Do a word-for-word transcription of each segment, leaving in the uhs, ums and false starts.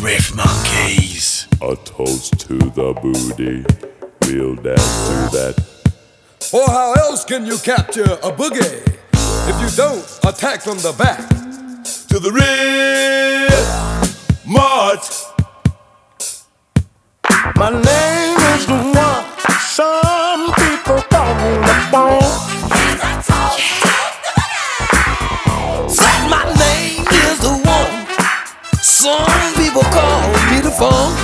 Riff Monkeys. A toast to the booty. We'll dance to that. Or how else can you capture a boogie if you don't attack from the back? To the riff march. My name is Noah. Some people call me the phone. My name is the one. Some people call me the phone.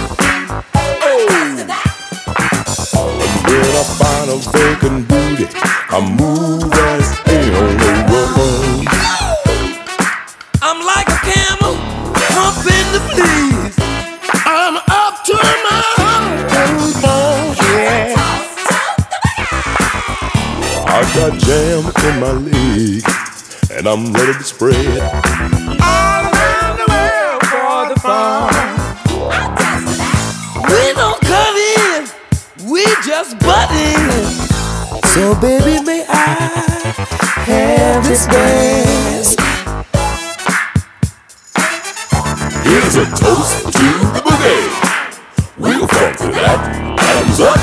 When I find a vacant booty, I move as a woman. I'm like a camel, pumping the fleas. I'm up to my honeymoon phone, yeah. I got jam in my leg, and I'm ready to spread. All around the world for the fun. We don't cut in. We just buddies. So baby, may I have this dance? Here's a toast to the boogie. We'll come to that. Adam's up.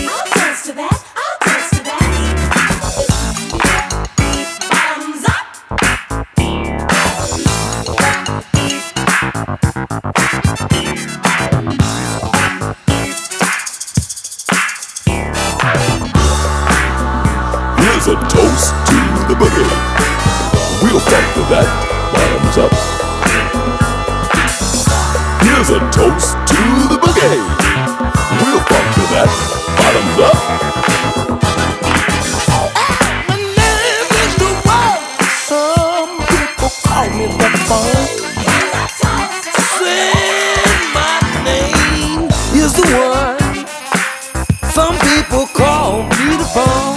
I'll dance to that. I'll dance to that. A toast to the boogie. We'll fuck to that. Bottoms up. Here's a toast to the boogie. We'll fuck to that. Bottoms up. My name is the one. Some people call me the phone. Say my name is the one. Some people call me the phone.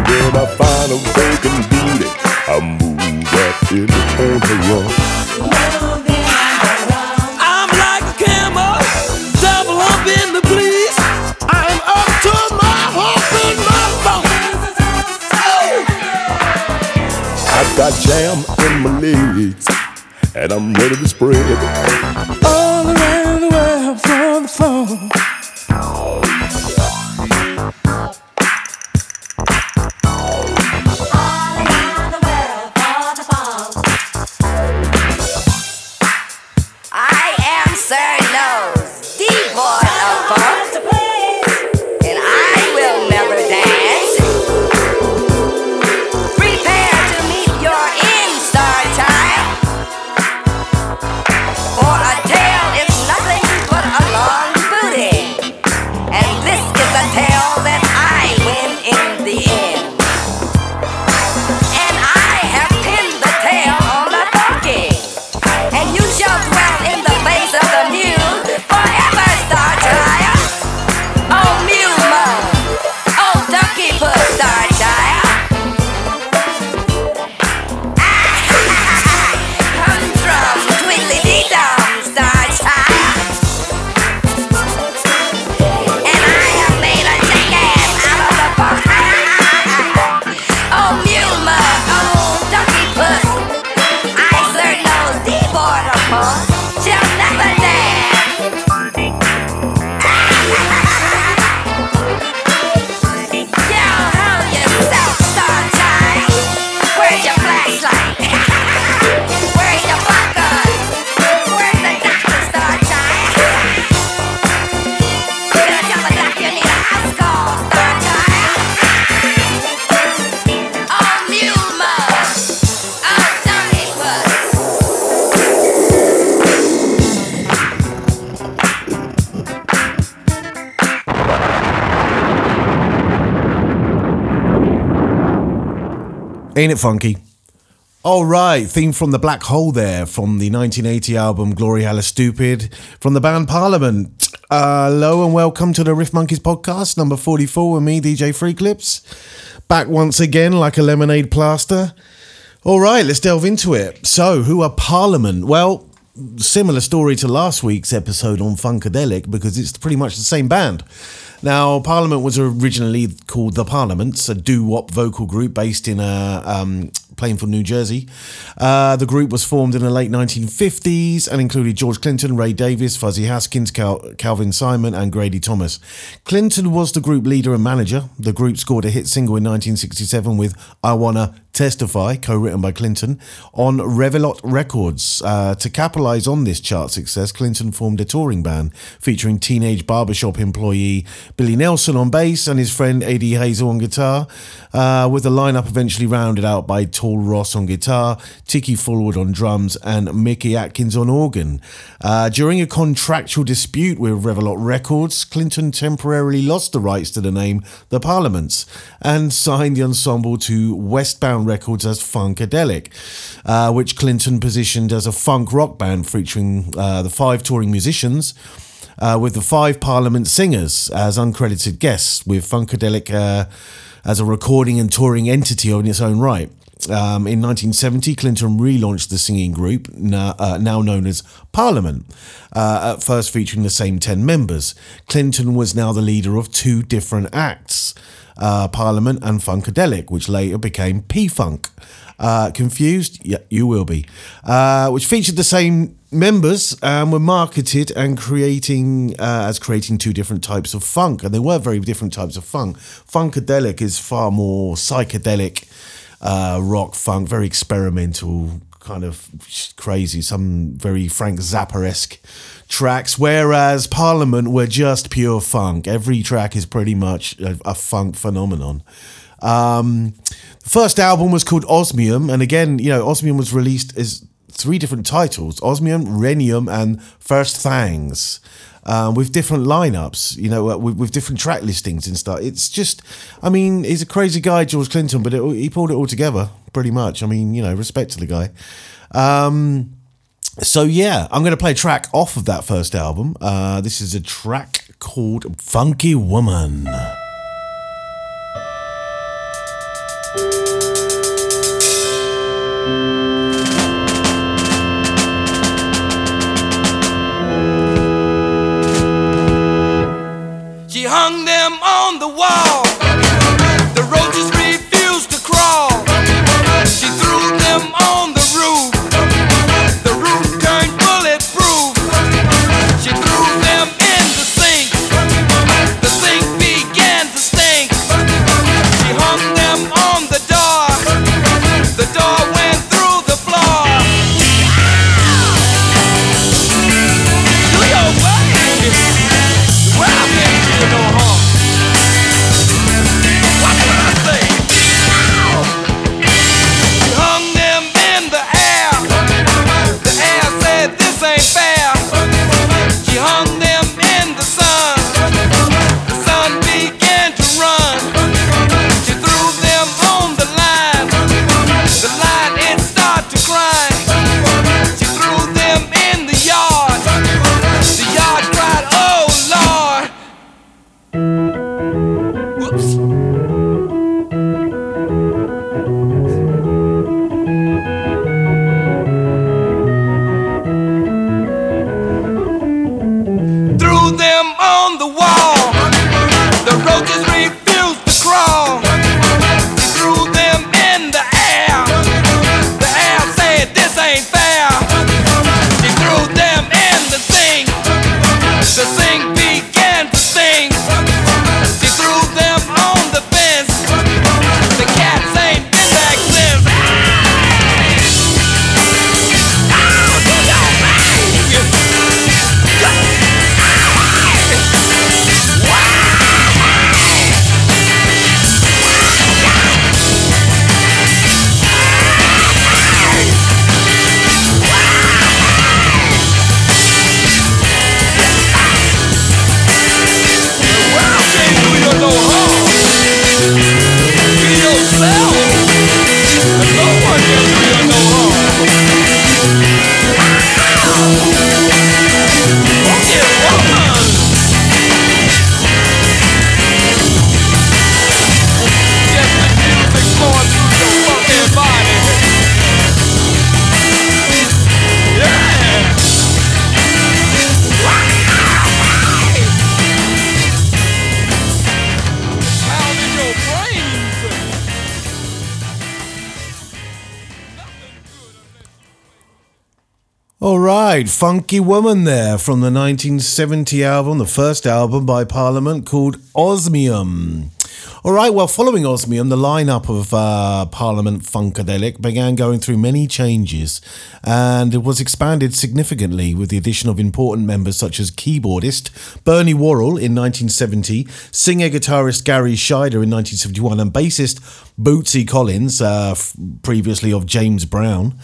When I find a vacant booty, I move up in the camera. I'm like a camel, double up in the breeze. I'm up to my hump in my bones. Oh. I got jam in my legs, and I'm ready to spread it. All around the world from the phone. Ain't it funky? All right, theme from The Black Hole there, from the nineteen eighty album Glory Halla Stupid, from the band Parliament. Uh, hello and welcome to the Riff Monkeys podcast, number forty-four, with me, D J Freaklips. Back once again like a lemonade plaster. All right, let's delve into it. So, who are Parliament? Well, similar story to last week's episode on Funkadelic, because it's pretty much the same band. Now, Parliament was originally called The Parliaments, a doo-wop vocal group based in uh, um, Plainfield, New Jersey. Uh, the group was formed in the late nineteen fifties and included George Clinton, Ray Davis, Fuzzy Haskins, Cal- Calvin Simon and Grady Thomas. Clinton was the group leader and manager. The group scored a hit single in nineteen sixty-seven with I Wanna Testify, co-written by Clinton, on Revilot Records. Uh, to capitalize on this chart success, Clinton formed a touring band featuring teenage barbershop employee Billy Nelson on bass and his friend Eddie Hazel on guitar, uh, with the lineup eventually rounded out by Tall Ross on guitar, Tiki Fulwood on drums, and Mickey Atkins on organ. Uh, during a contractual dispute with Revilot Records, Clinton temporarily lost the rights to the name The Parliaments and signed the ensemble to Westbound Records as Funkadelic, uh, which Clinton positioned as a funk rock band featuring uh, the five touring musicians, Uh, with the five Parliament singers as uncredited guests, with Funkadelic uh, as a recording and touring entity on its own right. Um, in nineteen seventy, Clinton relaunched the singing group, now, uh, now known as Parliament, uh, at first featuring the same ten members. Clinton was now the leader of two different acts, uh, Parliament and Funkadelic, which later became P-Funk. Uh, confused? Yeah, you will be. Uh, which featured the same members and were marketed and creating uh, as creating two different types of funk, and they were very different types of funk. Funkadelic is far more psychedelic uh, rock funk, very experimental, kind of crazy, some very Frank Zappa-esque tracks, whereas Parliament were just pure funk. Every track is pretty much a, a funk phenomenon. Um, the first album was called Osmium, and again, you know, Osmium was released as three different titles: Osmium, Rhenium and First Thangs, uh, with different lineups, you know, with, with different track listings and stuff. It's just, I mean, he's a crazy guy, George Clinton, but it, he pulled it all together pretty much. I mean, you know, respect to the guy. Um, so yeah, I'm going to play a track off of that first album. Uh, this is a track called Funky Woman. Hung them on the wall. The roaches refused to crawl. She threw them on the roof. The roof turned bulletproof. She threw them in the sink. The sink began to stink. She hung them on the door. The door went through the floor. Do your work. No harm. What can I say? You hung them in the air. The air said this ain't fair. You hung them in the sun. The sun began to run. You threw them on the line. The line, it started to grind. You threw them in the yard. The yard cried, oh Lord. Whoops. Threw them on the wall. The roaches refused to crawl. She threw them in the air. The air said this ain't fair. She threw them in the sink. The sink began to sing. She threw them on the fence. The cats ain't been back since. right, Funky Woman there from the nineteen seventy album, the first album by Parliament called Osmium. All right, well, following Osmium, the lineup of uh, Parliament Funkadelic began going through many changes, and it was expanded significantly with the addition of important members such as keyboardist Bernie Worrell in nineteen seventy, singer guitarist Gary Scheider in nineteen seventy-one, and bassist Bootsy Collins, uh, f- previously of James Brown,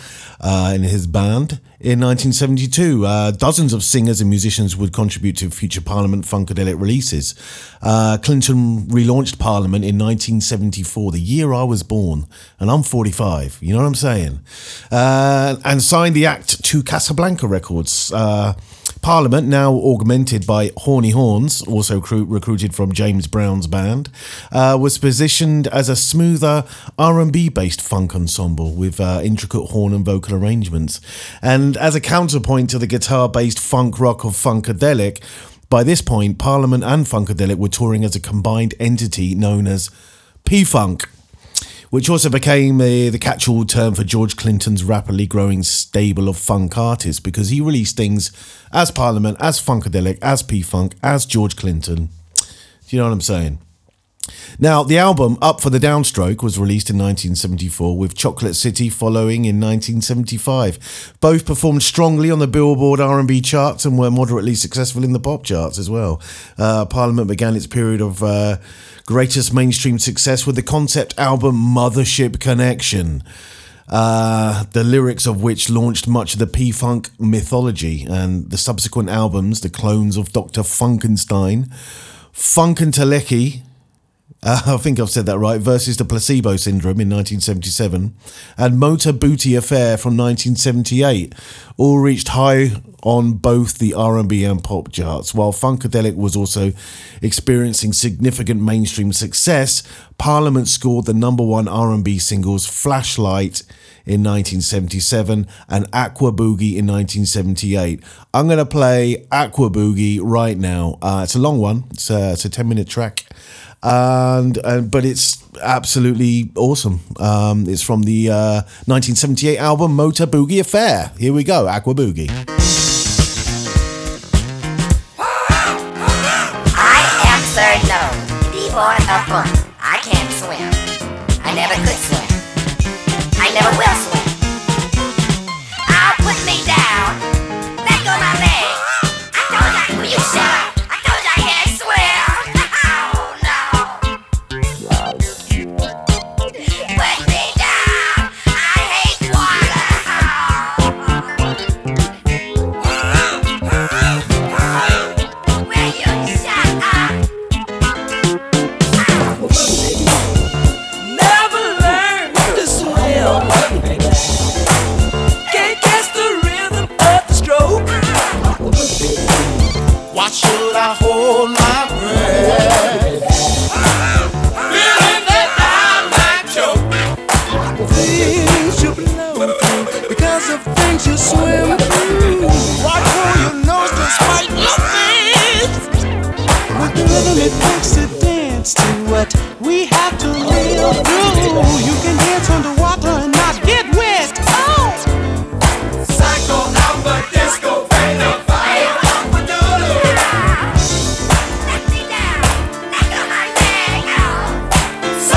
uh, in his band. In nineteen seventy-two, uh, dozens of singers and musicians would contribute to future Parliament Funkadelic releases. Uh, Clinton relaunched Parliament in nineteen seventy-four, the year I was born, and I'm forty-five, you know what I'm saying? Uh, and signed the act to Casablanca Records. Uh, Parliament, now augmented by Horny Horns, also cr- recruited from James Brown's band, uh, was positioned as a smoother R and B-based funk ensemble with uh, intricate horn and vocal arrangements. And as a counterpoint to the guitar-based funk rock of Funkadelic, by this point, Parliament and Funkadelic were touring as a combined entity known as P-Funk, which also became a, the catch-all term for George Clinton's rapidly growing stable of funk artists, because he released things as Parliament, as Funkadelic, as P-Funk, as George Clinton. Do you know what I'm saying? Now, the album Up for the Downstroke was released in nineteen seventy-four, with Chocolate City following in nineteen seventy-five. Both performed strongly on the Billboard R and B charts and were moderately successful in the pop charts as well. Uh, Parliament began its period of uh, greatest mainstream success with the concept album Mothership Connection, Uh, the lyrics of which launched much of the P-Funk mythology, and the subsequent albums, The Clones of Doctor Funkenstein, Funkentelechy, Uh, I think I've said that right, versus the Placebo Syndrome in nineteen seventy-seven, and Motor Booty Affair from nineteen seventy-eight, all reached high on both the R and B and pop charts. While Funkadelic was also experiencing significant mainstream success, Parliament scored the number one R and B singles Flashlight in nineteen seventy-seven and Aqua Boogie in nineteen seventy-eight. I'm going to play Aqua Boogie right now. Uh, it's a long one. It's a, it's a ten-minute track. And, and but it's absolutely awesome. Um, it's from the uh, nineteen seventy-eight album Motor Boogie Affair. Here we go, Aqua Boogie. I am Sir No, D-born of fun. I can't swim. I never could swim. I never will swim. I'll put me down. Let go my leg. I told you, will you shut up? I told you I can't swim. I don't dance.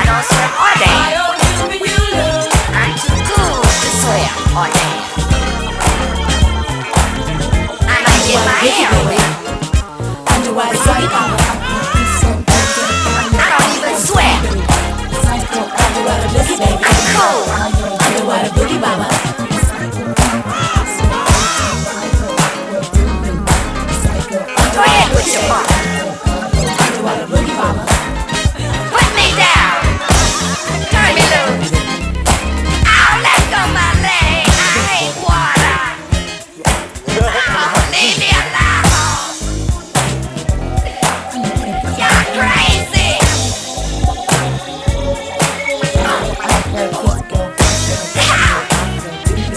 I don't surf or dance. get my hair wet. Wonder why the sun on the up is so dirty. I don't even sweat. Wonder why the pussy baby is cold. Wonder why the booty mama. Go ahead with your mom. Wonder why the booty mama. Put me down. Turn me loose. I'll let go my leg. I hate water. Oh, leave me alone. You're crazy. Oh.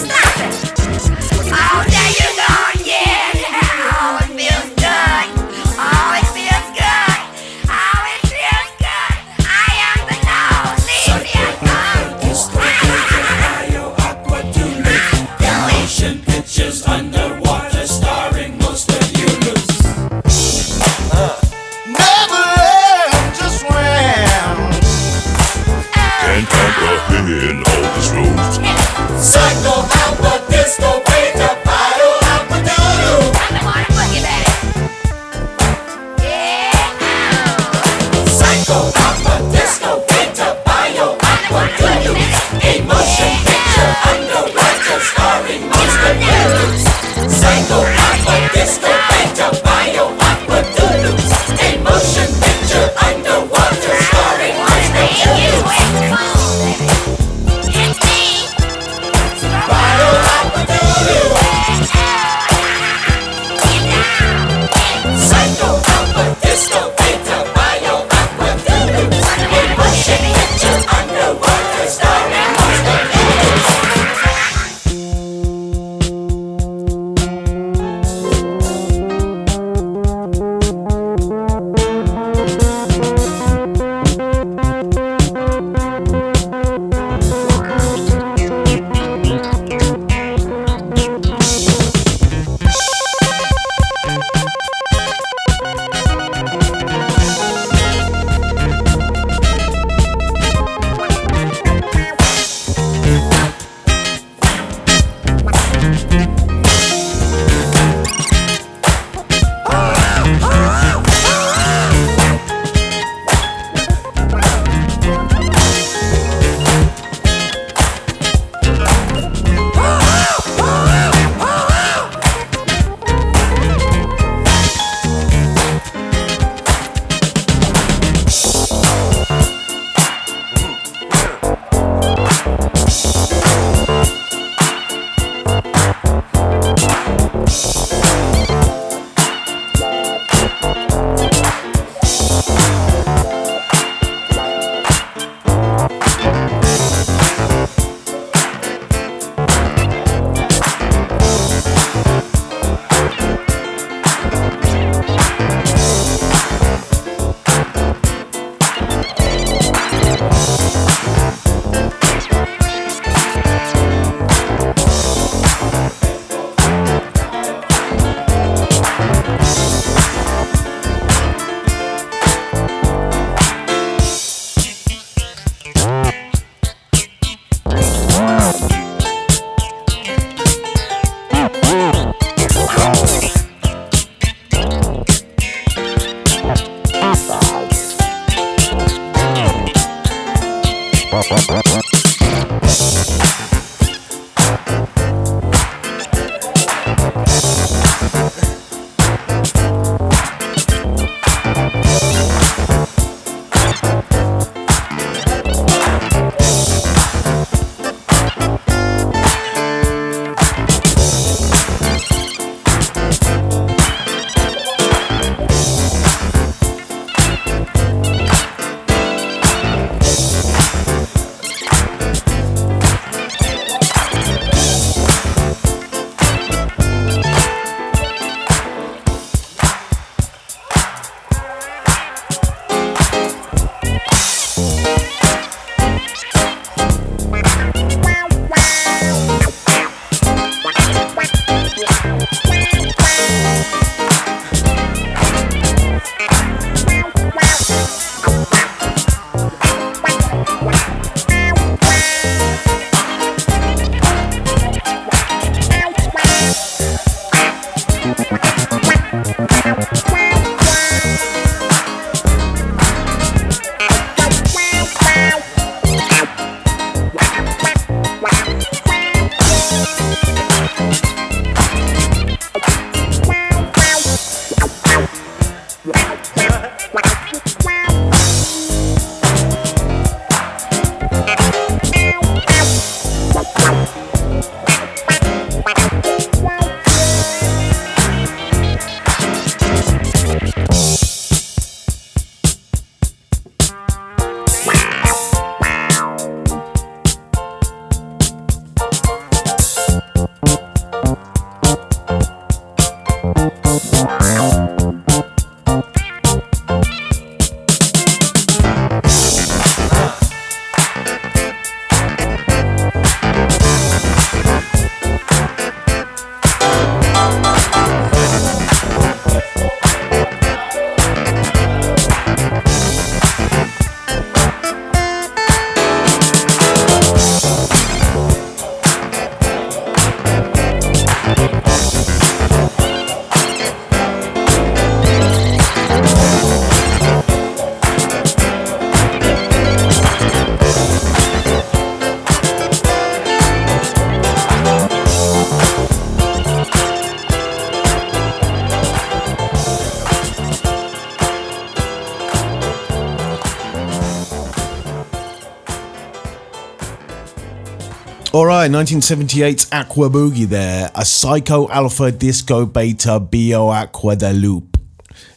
Alright, nineteen seventy-eight's Aqua Boogie there. A Psycho Alpha Disco Beta Bio Aqua de Loop,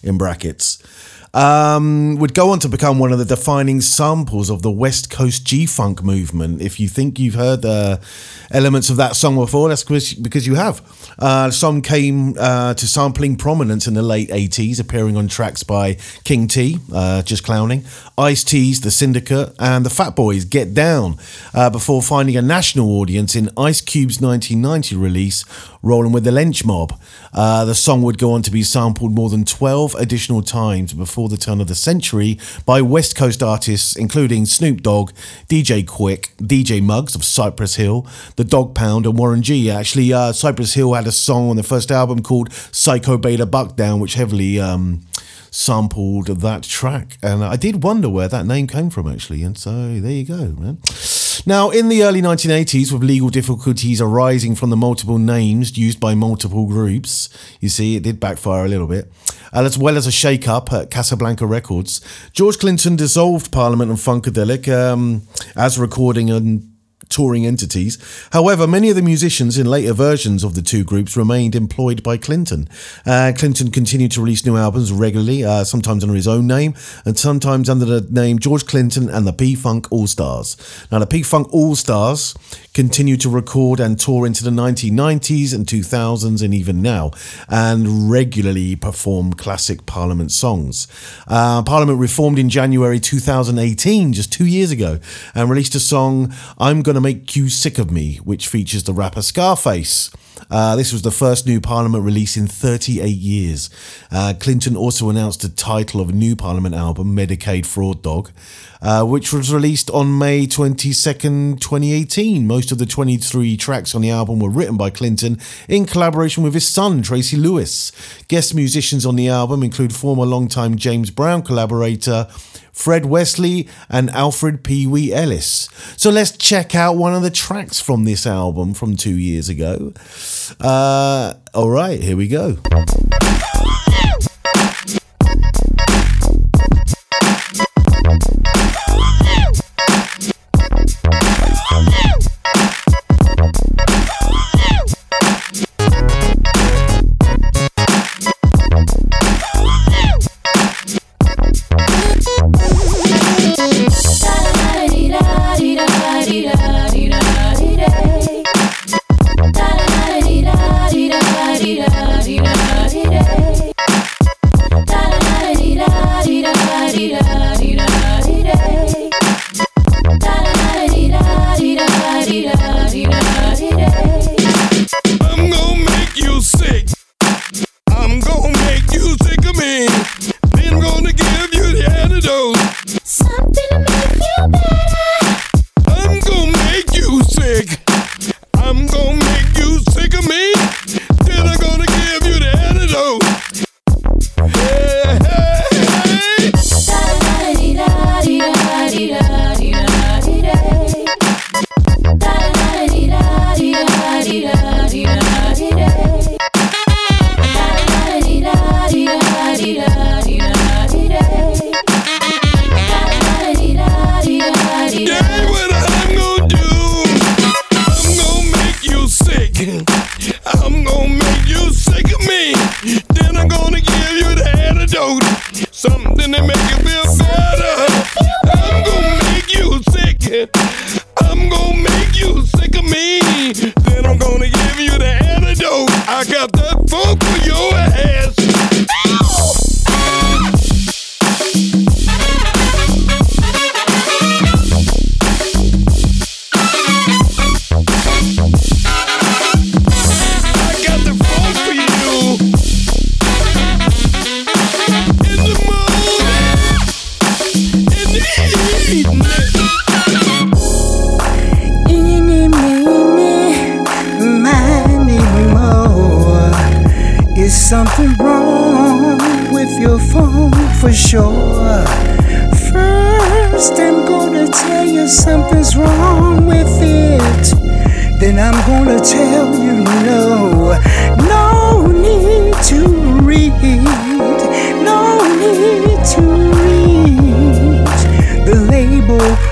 in brackets. Um, would go on to become one of the defining samples of the West Coast G-Funk movement. If you think you've heard uh, elements of that song before, that's because you have. Uh, the song came uh, to sampling prominence in the late eighties, appearing on tracks by King T, uh, Just Clowning, Ice-T's The Syndicate, and the Fat Boys, Get Down, uh, before finding a national audience in Ice Cube's nineteen ninety release, Rolling with the Lynch Mob. Uh, the song would go on to be sampled more than twelve additional times before the turn of the century by West Coast artists including Snoop Dogg, D J Quick, D J Muggs of Cypress Hill, The Dog Pound, and Warren G. Actually, uh, Cypress Hill had a song on their first album called Psycho Beta Buckdown, which heavily um, sampled that track. And I did wonder where that name came from, actually. And so there you go, man. Now, in the early nineteen eighties, with legal difficulties arising from the multiple names used by multiple groups, you see, it did backfire a little bit, uh, as well as a shake-up at Casablanca Records, George Clinton dissolved Parliament and Funkadelic um, as recording and touring entities. However, many of the musicians in later versions of the two groups remained employed by Clinton. Uh, Clinton continued to release new albums regularly, uh, sometimes under his own name and sometimes under the name George Clinton and the P-Funk All-Stars. Now, the P-Funk All-Stars continued to record and tour into the nineteen nineties and two thousands and even now, and regularly perform classic Parliament songs. Uh, Parliament reformed in January two thousand eighteen, just two years ago, and released a song, I'm Gonna Make You Sick of Me, which features the rapper Scarface. Uh, this was the first new Parliament release in thirty-eight years. Uh, Clinton also announced the title of a new Parliament album, Medicaid Fraud Dog, uh, which was released on May twenty-second, twenty eighteen. Most of the twenty-three tracks on the album were written by Clinton in collaboration with his son, Tracy Lewis. Guest musicians on the album include former longtime James Brown collaborator Fred Wesley and Alfred Pee Wee Ellis. So let's check out one of the tracks from this album from two years ago. Uh, all right, here we go.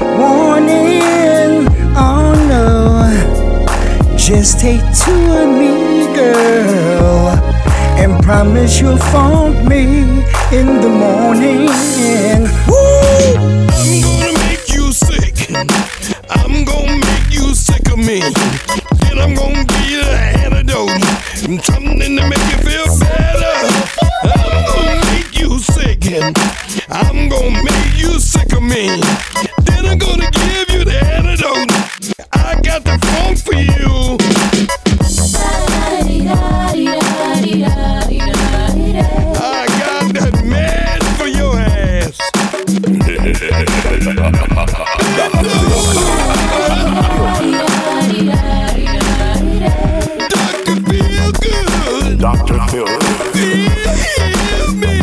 Warning, oh no. promise you'll funk me in the morning. Woo! I'm gonna make you sick. I'm gonna make you sick of me. And I'm gonna be the antidote. Something to make you feel better. I'm gonna make you sick. I'm gonna make you sick of me. Then I'm gonna give you the antidote. I got the funk for you. I got that mad for your ass. Doctor Feel Good. Doctor Feel Good. Feel me.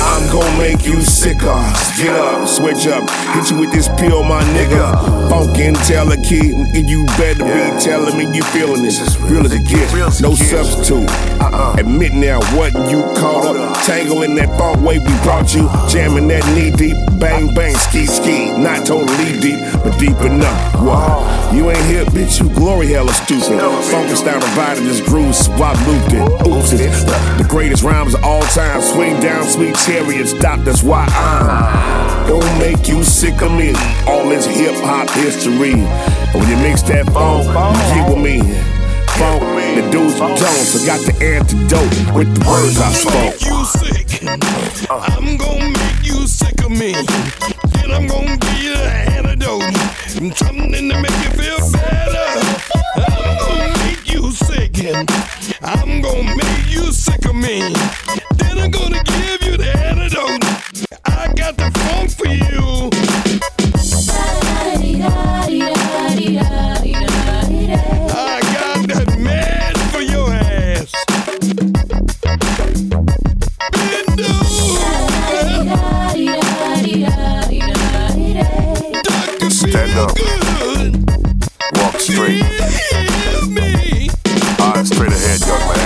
I'm gonna make you sicker. Get up, switch up. Hit you with this pill, my nigga. Funkentelechy, and you better yeah. be telling me you feeling this. This real as it gets, no substitute. Uh-uh. Admit now what you caught up. Tangle in that funk wave we brought you. Jamming that knee deep, bang bang, ski ski. Not totally deep, but deep enough. Wow, you ain't here, bitch. You glory hella stupid. Funk is not provided this groove, swap looped it. Oops, it's the, the greatest rhymes of all time. Swing down, sweet chariot, stop. That's why I'm. Don't make you sick of me. All this hip hop history. But when you mix that funk, you get with me. Funk, the dudes with tones. I got the antidote with the words I spoke. I'm gonna make you sick. I'm gonna make you sick of me. Then I'm gonna be the antidote. Something to make you feel better. I'm gonna make you sick. I'm gonna make you sick of me. Then I'm gonna give you the antidote. I got the funk for you. I got that mad for your ass. Bend over. Doctor Stand up. Good. Walk straight. Hear me. Eyes straight ahead, young man.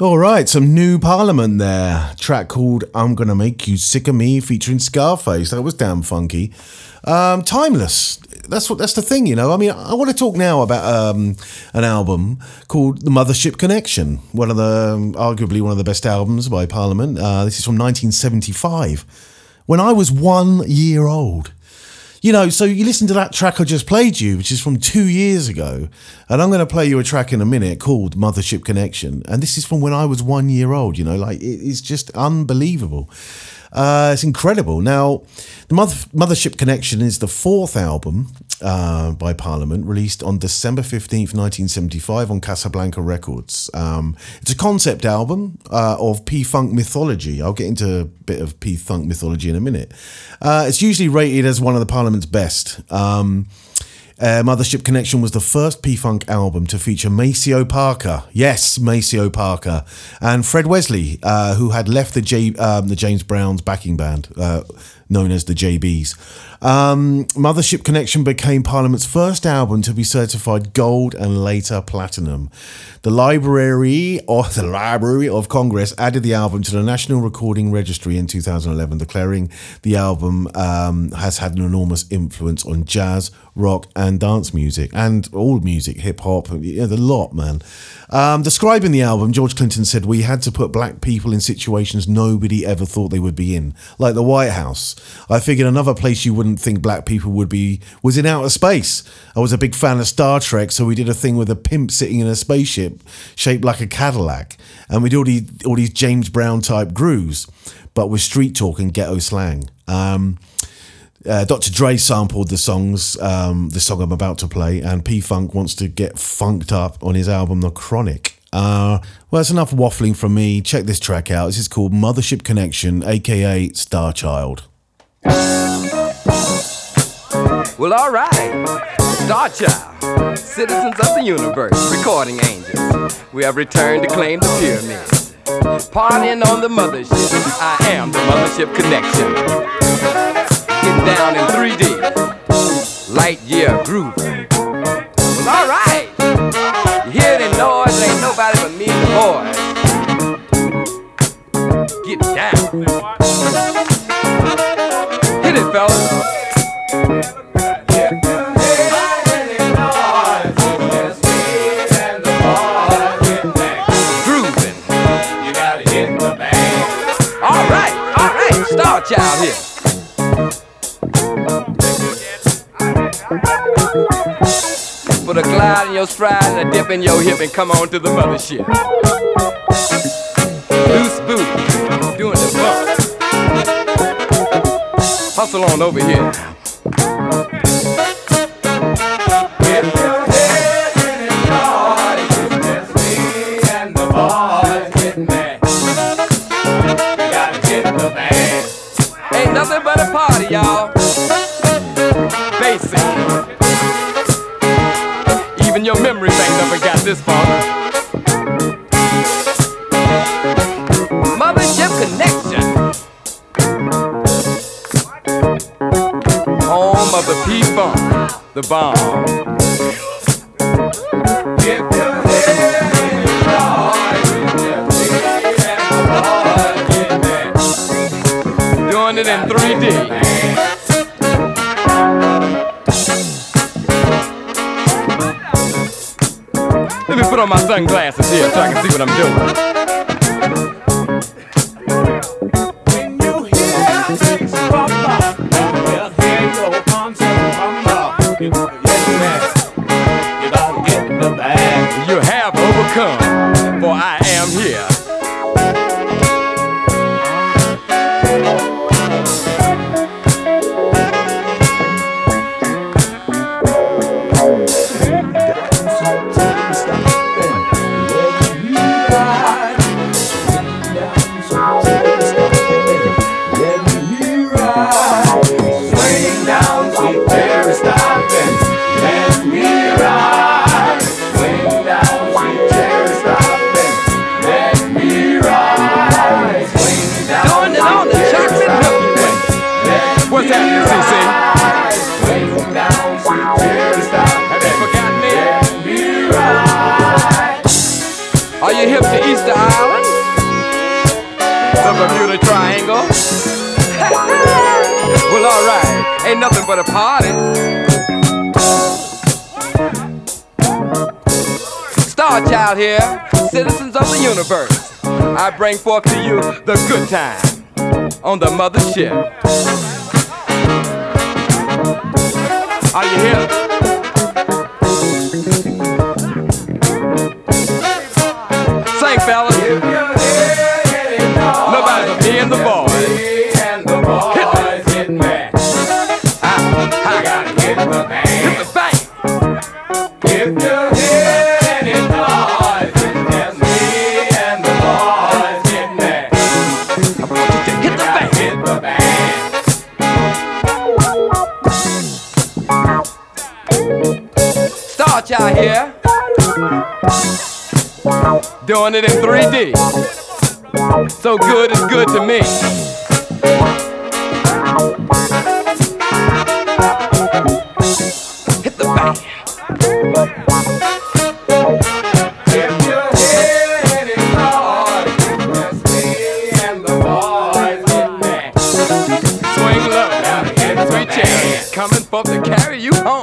All right, some new Parliament there. A track called I'm Gonna Make You Sick of Me featuring Scarface. That was damn funky. Um, timeless. That's what. That's the thing, you know. I mean, I want to talk now about um, an album called The Mothership Connection. One of the, arguably one of the best albums by Parliament. Uh, this is from nineteen seventy-five, when I was one year old. You know, so you listen to that track I just played you, which is from two years ago, and I'm going to play you a track in a minute called Mothership Connection, and this is from when I was one year old, you know, like, it's just unbelievable. Uh, it's incredible. Now, the Mother- Mothership Connection is the fourth album uh, by Parliament, released on December fifteenth, nineteen seventy-five on Casablanca Records. Um, it's a concept album uh, of P-Funk mythology. I'll get into a bit of P-Funk mythology in a minute. Uh, it's usually rated as one of the Parliament's best. Um, uh, Mothership Connection was the first P-Funk album to feature Maceo Parker. Yes, Maceo Parker. And Fred Wesley, uh, who had left the, J- um, the James Brown's backing band, uh, known as the J Bs. Um, Mothership Connection became Parliament's first album to be certified gold and later platinum. The Library or the Library of Congress added the album to the National Recording Registry in two thousand eleven, declaring the album um, has had an enormous influence on jazz, rock and dance music, and all music, hip-hop, yeah, the lot, man. Um, describing the album, George Clinton said, we had to put black people in situations nobody ever thought they would be in, like the White House. I figured another place you wouldn't think black people would be was in outer space. I was a big fan of Star Trek, so we did a thing with a pimp sitting in a spaceship shaped like a Cadillac, and we did all these, all these James Brown type grooves, but with street talk and ghetto slang. Um, uh, Doctor Dre sampled the songs, um, the song I'm about to play, and P-Funk wants to get funked up on his album The Chronic. Uh, well, that's enough waffling from me. Check this track out. This is called Mothership Connection, aka Star Child. Well, all right, Star Child, citizens of the universe, recording angels, we have returned to claim the pyramids, partying on the mothership. I am the Mothership Connection. Get down in three D. right, yeah, grooving. Well, all right. You hear the noise? Ain't nobody but me and the boys. Get down. Hit it, fellas. Out here. Put a glide in your stride and a dip in your hip and come on to the mothership. Loose booty, doing the bump. Hustle on over here. Y'all, basic. Even your memory bank never got this far. Mothership Connection, home of the P-Funk, the bomb. Doing it in three D. Put on my sunglasses here so I can see what I'm doing. When you hear things pop up, you'll hear your arms come up. You don't get the bag. You have overcome, for I am here. Well, alright, ain't nothing but a party. Star Child here, citizens of the universe. I bring forth to you the good time on the mothership. Are you here? Sing, fellas. Nobody but me and the boys. Out here, doing it in three D. So good is good to me. Hit the bang. If you're hitting hard, just me and the boys in there. Swing low, now hit sweet chance, coming forth to carry you home.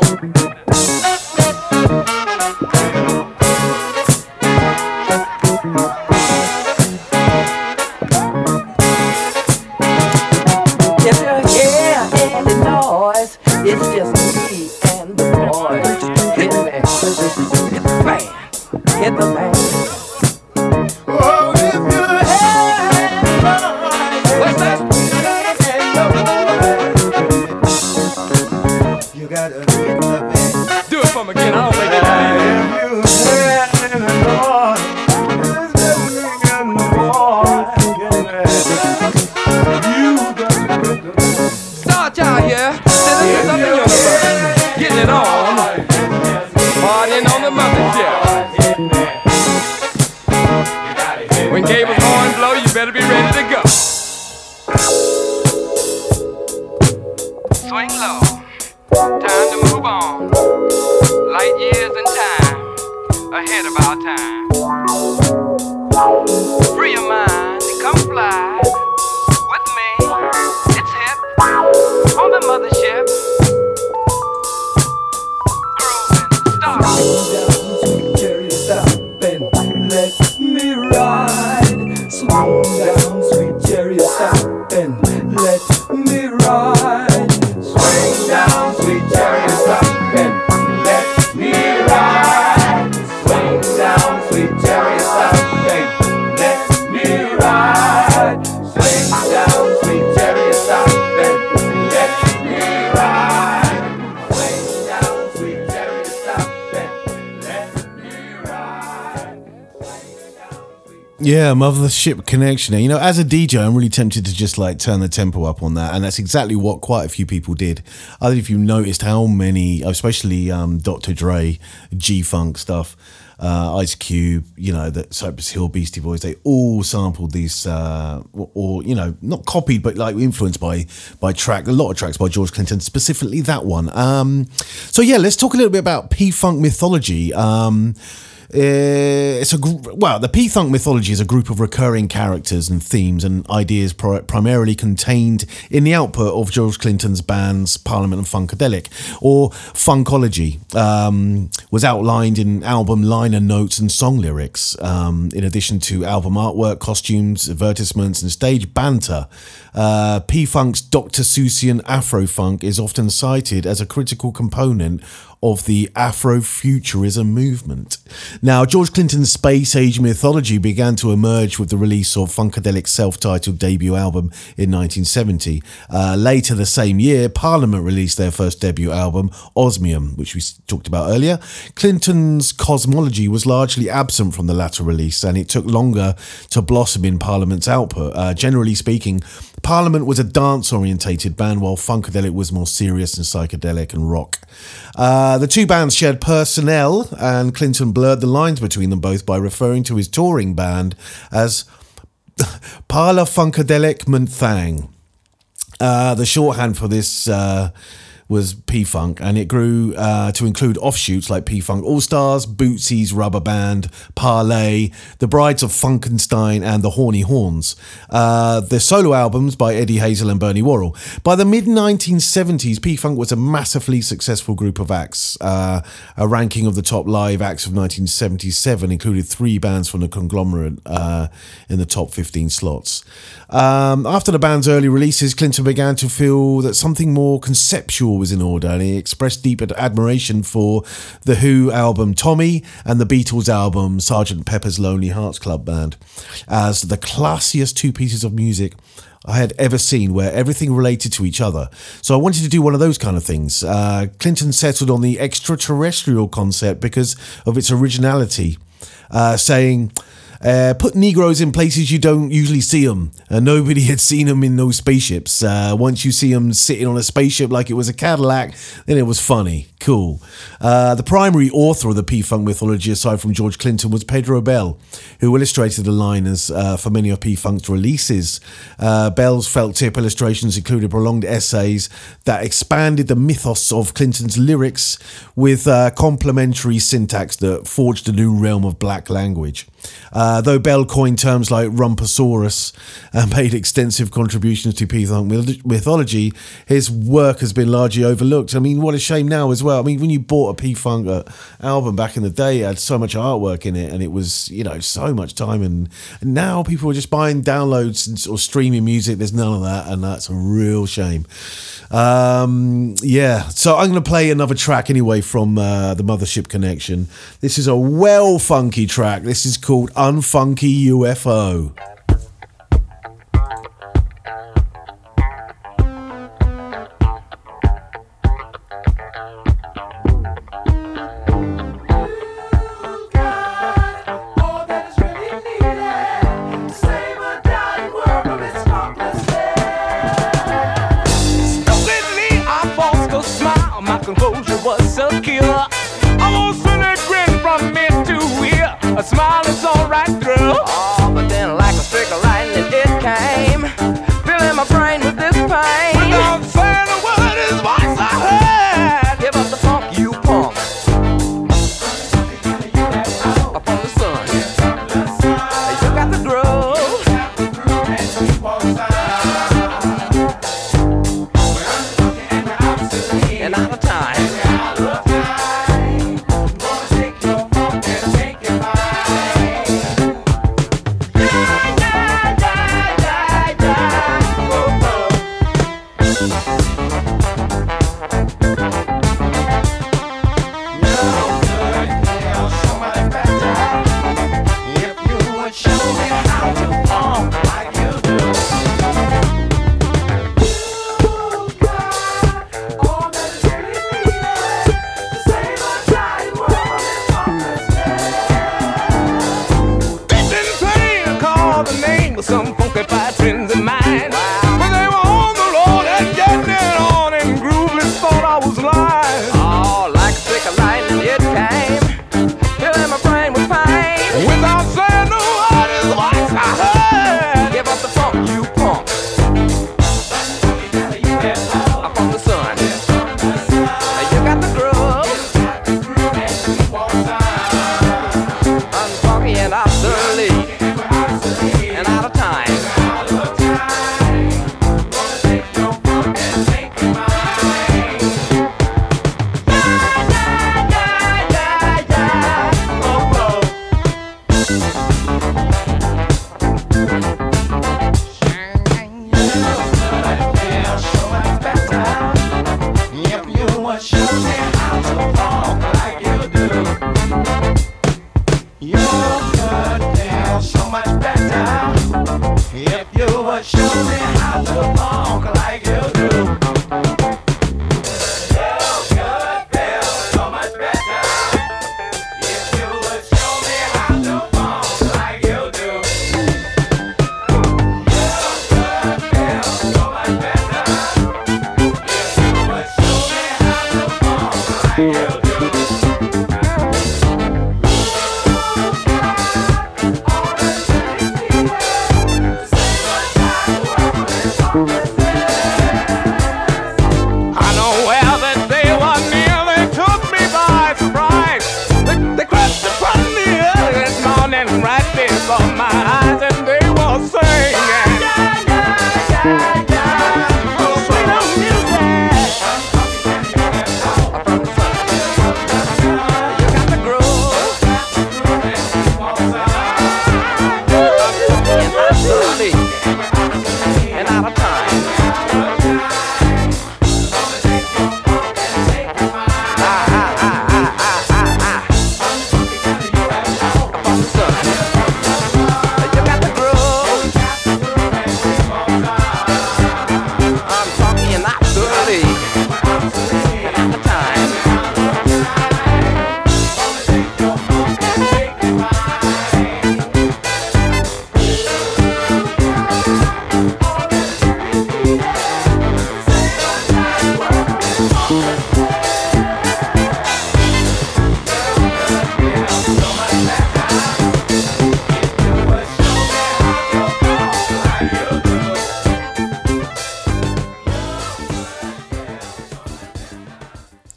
Time to move on. Light years in time, ahead of our time. Free your mind and come fly with me. It's hip on the mothership. Grooving, starting. Slow down, sweet chariot, and let me ride. Slow down, sweet chariot, and let me ride. Yeah, Mothership Connection. You know, as a D J, I'm really tempted to just like turn the tempo up on that, and that's exactly what quite a few people did. I don't know if you noticed how many, especially um, Doctor Dre, G-Funk stuff, uh, Ice Cube, you know, the Cypress Hill, Beastie Boys, they all sampled these, uh, or, or, you know, not copied, but like influenced by by track, a lot of tracks by George Clinton, specifically that one. Um, so yeah, let's talk a little bit about P-Funk mythology. Um Uh, it's a gr- well, the P-Funk mythology is a group of recurring characters and themes and ideas pri- primarily contained in the output of George Clinton's bands Parliament and Funkadelic, or Funkology, um, was outlined in album liner notes and song lyrics, um, in addition to album artwork, costumes, advertisements and stage banter. Uh, P-Funk's Doctor Seussian Afro-Funk is often cited as a critical component of the Afrofuturism movement. Now, George Clinton's space age mythology began to emerge with the release of Funkadelic's self-titled debut album in nineteen seventy. Uh, later the same year, Parliament released their first debut album, Osmium, which we talked about earlier. Clinton's cosmology was largely absent from the latter release, and it took longer to blossom in Parliament's output. Uh, generally speaking, Parliament was a dance-orientated band, while Funkadelic was more serious and psychedelic and rock. Uh, the two bands shared personnel, and Clinton blurred the lines between them both by referring to his touring band as Parla Funkadelic Munthang. Uh, the shorthand for this... Uh, was P-Funk, and it grew uh, to include offshoots like P-Funk All-Stars, Bootsy's Rubber Band, Parlay, The Brides of Funkenstein, and The Horny Horns. Uh, the solo albums by Eddie Hazel and Bernie Worrell. By the mid nineteen seventies, P-Funk was a massively successful group of acts. Uh, a ranking of the top live acts of nineteen seventy-seven included three bands from the conglomerate uh, in the top fifteen slots. Um, after the band's early releases, Clinton began to feel that something more conceptual was in order, and he expressed deep admiration for The Who album Tommy and the Beatles album Sergeant Pepper's Lonely Hearts Club Band as the classiest two pieces of music I had ever seen, where everything related to each other. So I wanted to do one of those kind of things. Uh, Clinton settled on the extraterrestrial concept because of its originality, uh, saying... Uh, put Negroes in places you don't usually see them, and nobody had seen them in those spaceships. Uh, once you see them sitting on a spaceship like it was a Cadillac, then it was funny, cool. Uh, the primary author of the P-Funk mythology, aside from George Clinton, was Pedro Bell, who illustrated the liners uh, for many of P-Funk's releases. Uh, Bell's felt tip illustrations included prolonged essays that expanded the mythos of Clinton's lyrics with uh, complementary syntax that forged a new realm of black language. Uh, Uh, though Bell coined terms like Rumposaurus and made extensive contributions to P-Funk mythology, his work has been largely overlooked. I mean, what a shame now as well. I mean, when you bought a P-Funk uh, album back in the day, it had so much artwork in it, and it was, you know, so much time. And, and now people are just buying downloads and, or streaming music. There's none of that, and that's a real shame. Um, yeah, so I'm going to play another track anyway from uh, the Mothership Connection. This is a well funky track. This is called Unfunky U F O. My brain with this pain, but I'm saying the word is voice I heard.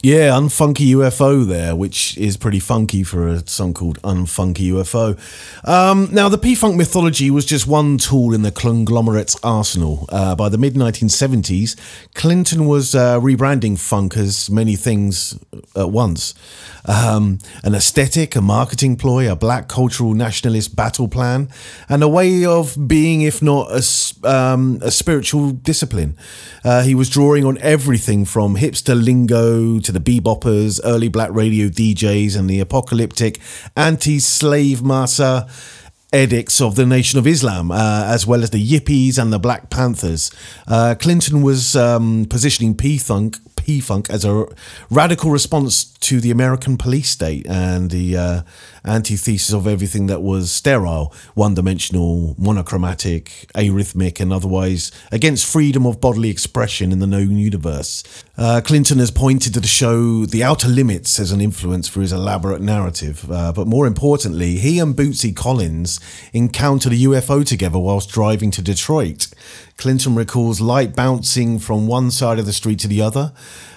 Yeah, Unfunky U F O there, which is pretty funky for a song called Unfunky U F O. Um, now, the P-Funk mythology was just one tool in the conglomerate's arsenal. Uh, by the mid nineteen seventies, Clinton was uh, rebranding funk as many things at once. Um, an aesthetic, a marketing ploy, a black cultural nationalist battle plan, and a way of being, if not a, um, a spiritual discipline. Uh, he was drawing on everything from hipster lingo to the beboppers, early black radio D Js, and the apocalyptic anti-slave massa edicts of the Nation of Islam, uh, as well as the Yippies and the Black Panthers. Uh, Clinton was um, positioning P-Funk P-Funk as a radical response to the American police state and the uh, antithesis of everything that was sterile, one-dimensional, monochromatic, arrhythmic, and otherwise against freedom of bodily expression in the known universe. Uh, Clinton has pointed to the show The Outer Limits as an influence for his elaborate narrative, uh, but more importantly, he and Bootsy Collins encountered a U F O together whilst driving to Detroit. Clinton recalls light bouncing from one side of the street to the other,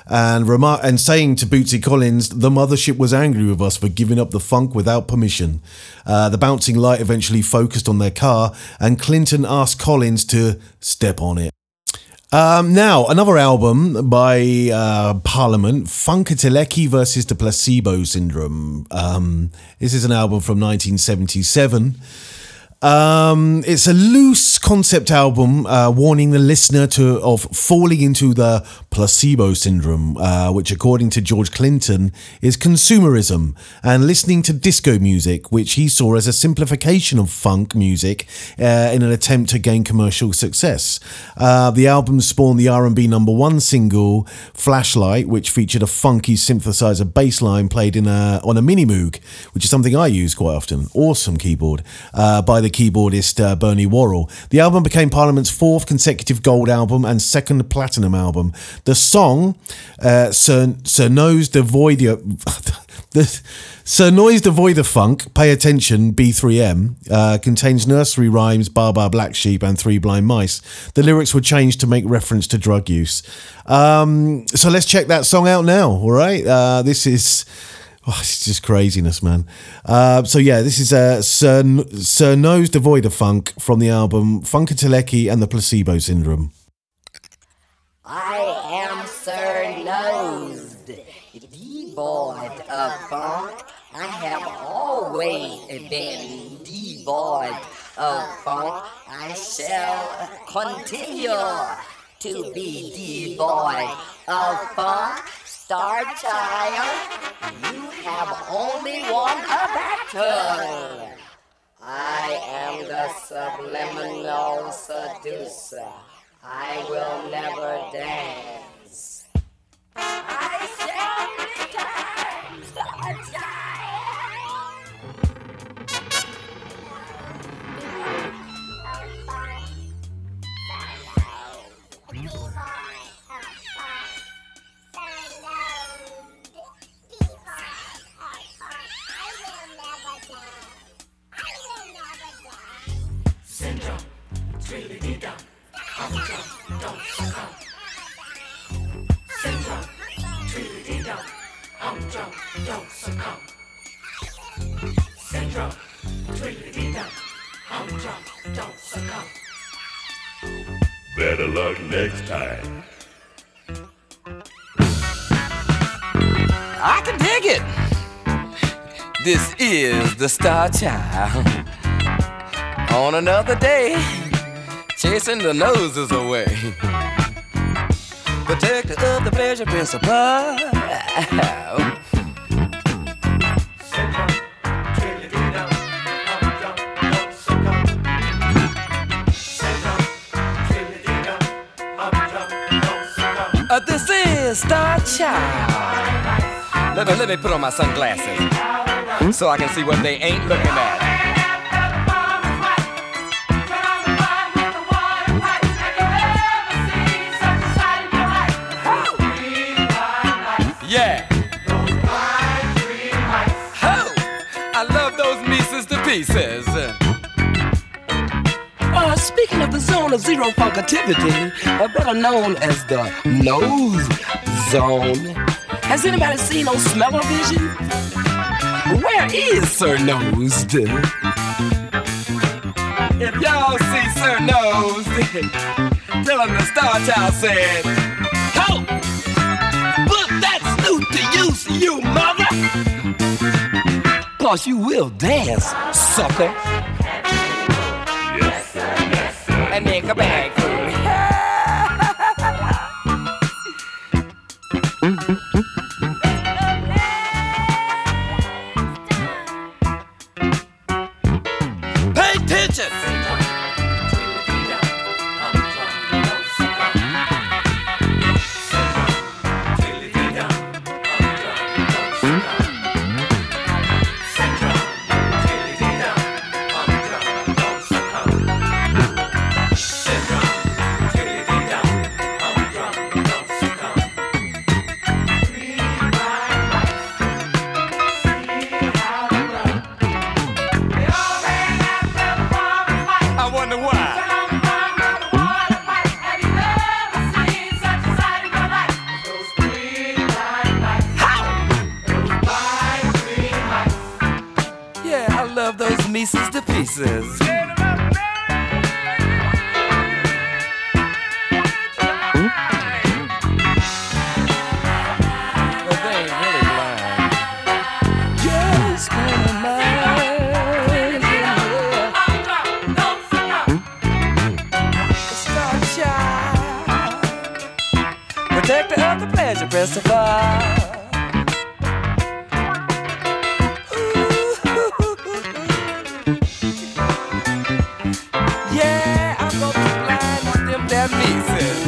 and remar- and saying to Bootsy Collins, "The mothership was angry with us for giving up the funk without permission." Uh, the bouncing light eventually focused on their car, and Clinton asked Collins to step on it. Um, now, another album by uh, Parliament, Funkentelechy versus the Placebo Syndrome. Um, this is an album from nineteen seventy-seven. Um, it's a loose concept album uh, warning the listener to of falling into the placebo syndrome, uh, which according to George Clinton is consumerism and listening to disco music, which he saw as a simplification of funk music uh, in an attempt to gain commercial success. Uh, the album spawned the R and B number one single Flashlight, which featured a funky synthesizer bass line played in a, on a mini moog, which is something I use quite often. Awesome keyboard uh, by the keyboardist uh, Bernie Worrell. The album became Parliament's fourth consecutive gold album and second platinum album. The song uh, Sir, Sir Knows the Void... the, Sir Knows the Void of Funk, Pay Attention, B three M, uh, contains nursery rhymes, Bar Bar Black Sheep and Three Blind Mice. The lyrics were changed to make reference to drug use. Um, so let's check that song out now, all right? Uh, this is... Oh, it's just craziness, man. Uh, so yeah, this is uh, Sir, N- Sir Knows the Void of Funk from the album Funkentelechy and the Placebo Syndrome. I am Sir Nosed, devoid of funk. I have always been devoid of funk. I shall continue to be devoid of funk. Star Child, you have only won a battle. I am the subliminal seducer. I will never dance. I shall return, Star Child. Don't succumb. Syndrome, tweet-a-dee-dum. I'm drunk, don't succumb. Better luck next time. I can dig it. This is the Star Child. On another day, chasing the noses away. Protector of the pleasure been supplied. This is Star Child. Let me, let me put on my sunglasses so I can see what they ain't looking at. Yeah. Oh, I love those Mises to pieces. Speaking of the zone of zero funkativity, or better known as the nose zone, has anybody seen no smell-o-vision? Where is Sir Nosed? If y'all see Sir Nosed, tell him the Star Child said, "Ho! Put that snoot to use, you mother! Cause you will dance, sucker." And make a bag Pay attention. Pieces.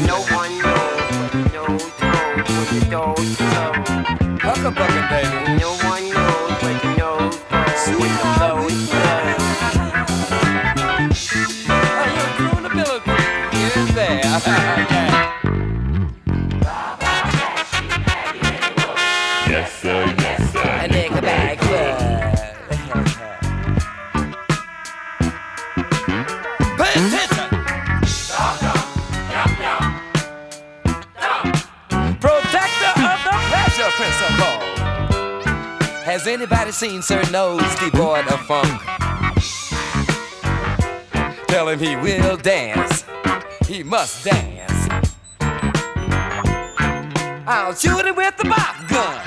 No one knows where the nose goes. Sweet nose. yes sir, yes sir. A nigga back club. Pay attention. Protector of the pleasure principle. Has anybody seen Sir Nose devoid of funk? Tell him he will dance. He must dance. I'll shoot him with the bop gun.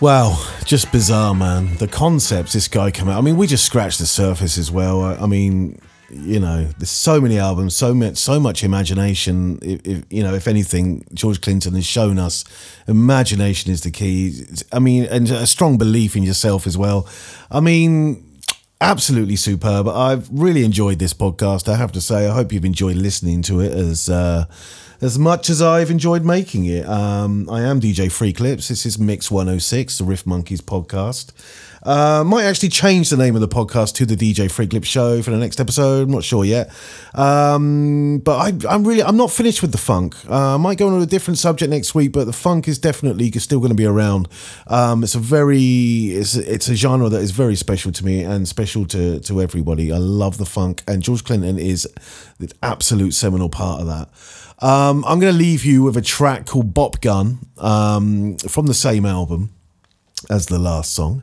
Wow, just bizarre, man. The concepts this guy came out. I mean, we just scratched the surface as well. I, I mean, you know, there's so many albums, so much, so much imagination. If, if you know, if anything, George Clinton has shown us imagination is the key. I mean, and a strong belief in yourself as well. I mean, absolutely superb. I've really enjoyed this podcast, I have to say. I hope you've enjoyed listening to it as uh, as much as I've enjoyed making it. Um, I am D J Freaklips. This is Mix one oh six, the Riff Monkeys podcast. Uh, might actually change the name of the podcast to the D J Freaklips Show for the next episode. I'm not sure yet. Um, but I, I'm really, I'm not finished with the funk. Uh, I might go on to a different subject next week, but the funk is definitely still going to be around. Um, it's a very, it's, it's a genre that is very special to me and special to, to everybody. I love the funk, and George Clinton is the absolute seminal part of that. Um, I'm going to leave you with a track called Bop Gun um, from the same album as the last song.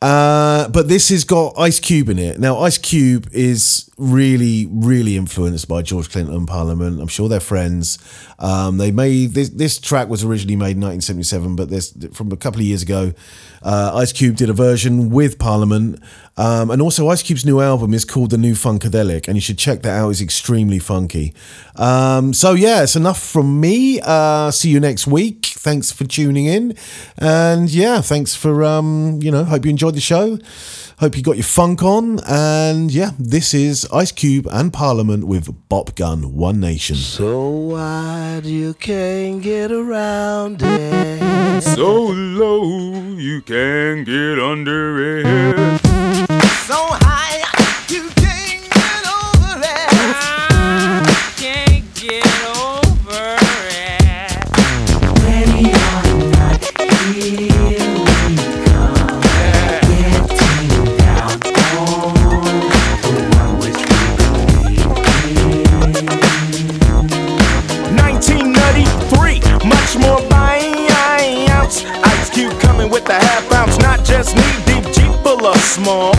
Uh, but this has got Ice Cube in it. Now, Ice Cube is really, really influenced by George Clinton and Parliament. I'm sure they're friends. Um, they made this, this track was originally made in nineteen seventy-seven, but this, from a couple of years ago, uh, Ice Cube did a version with Parliament. Um, and also, Ice Cube's new album is called The New Funkadelic, and you should check that out. It's extremely funky. Um, so, yeah, it's enough from me. Uh, see you next week. Thanks for tuning in. And, yeah, thanks for, um, you know, hope you enjoyed the show. Hope you got your funk on. And, yeah, this is Ice Cube and Parliament with Bop Gun, One Nation. So wide you can get around it. So low you can get under it. So high you can't get over it. I can't get over it. Ready or not, here we come. Yeah. Getting down on the one which we believe in. nineteen ninety-three, much more by an ounce. Ice Cube coming with a half ounce, not just knee deep, Jeep full of small.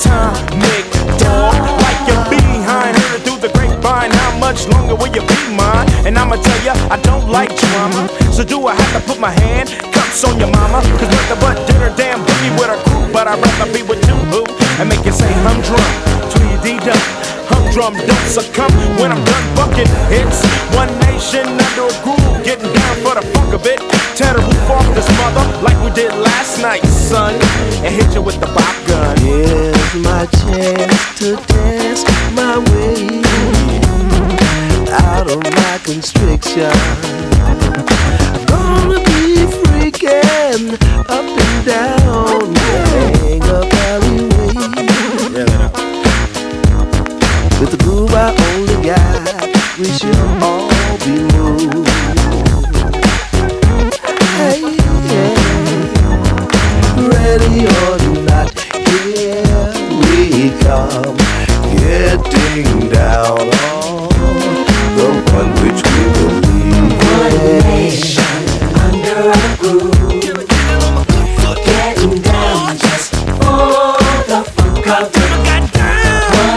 Atomic dog, like your behind, heard it through the grapevine. How much longer will you be mine? And I'ma tell ya, I don't like drama. So do I have to put my hand cups on your mama? Cause nothing but dinner, damn boogie with a crew. But I'd rather be with you, boo, and make you say humdrum, tweedy-dum, humdrum, don't succumb when I'm done bucking hits. One nation under a groove, getting down for the funk of it. Tear the roof off this mother like we did last night, son, and hit you with the bop gun. Here's my chance to dance my way out of my constriction. Gonna be freaking up and down, hang up every way. With the groove I only got, we should all be moved. Hey, yeah. Ready or not, here we come, getting down on the one which we believe. One nation under a groove, getting down just for the funk of it.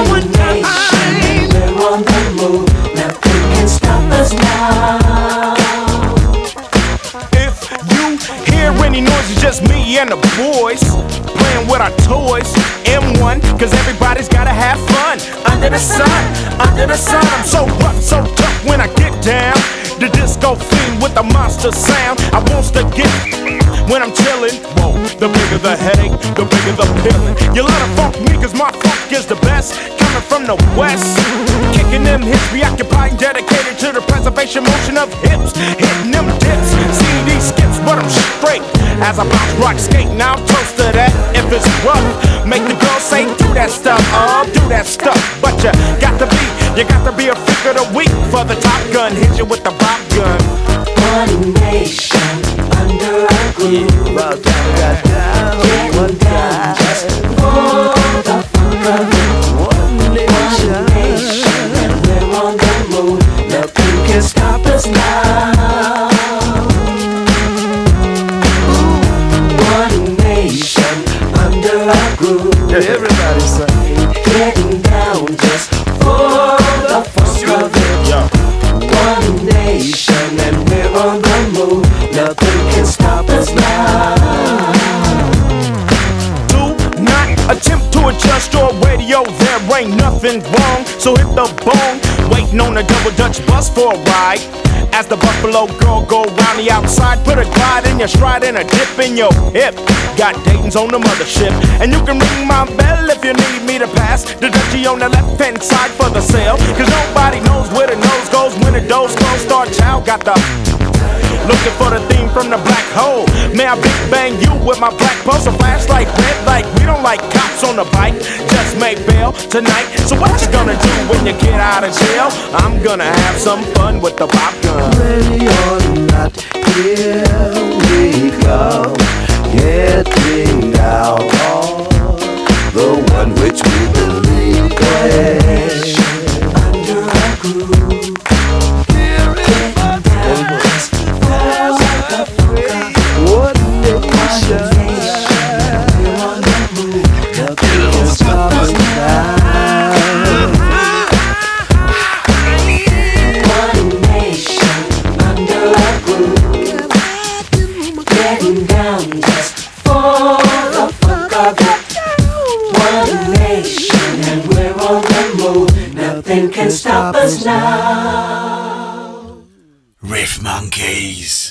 One nation, we're on the move, nothing can stop us now. Any noises, just me and the boys playing with our toys. M one, cause everybody's gotta have fun. Under the sun, under the sun. I'm so rough, so tough when I get down. The disco fiend with the monster sound. I wants to get when I'm chillin'. Whoa, the bigger the headache, the bigger the pillin'. You love the funk me, cause my funk is the best. Coming from the west, kicking them hips, preoccupied, dedicated to the preservation motion of hips. Hitting them dips, C D skips, but I'm straight as I box, rock, skate. Now I'm toast to that. If it's rough, make the girls say, do that stuff, uh, do that stuff. But you got to be, you got to be a freak of the week for the Top Gun. Hit you with the bop gun. One nation under a groove. Yeah, get one down just for the funk of it. One nation, one nation, and we're on the move. Nothing can stop us now. Ooh. One nation under a groove. Yeah, everybody's saying, getting down just for the funk of it. Yeah. One nation, and we're on the move. Nothing can stop us now. moving wrong, so hit the bone. Waiting on a double Dutch bus for a ride. As the Buffalo girl go round the outside, put a glide in your stride and a dip in your hip. Got Dayton's on the mothership, and you can ring my bell if you need me to pass the Dutchie on the left hand side for the sale. Cause nobody knows where the nose goes when the doors close. Star Child got the looking for the theme from the black hole. May I big bang you with my black pulse, a flashlight, red light. We don't like cops on the bike, just make bail tonight. So what you gonna do when you get out of jail? I'm gonna have some fun with the pop gun. Ready or not, here we go. Getting down on the one which we believe is under our groove. Here is my dance. What a nation. We're on the move. Nothing can stop us now. One nation under our groove. Getting down just for the funk of it. One nation and we're on the move. Nothing can stop us now. Riff Monkeys.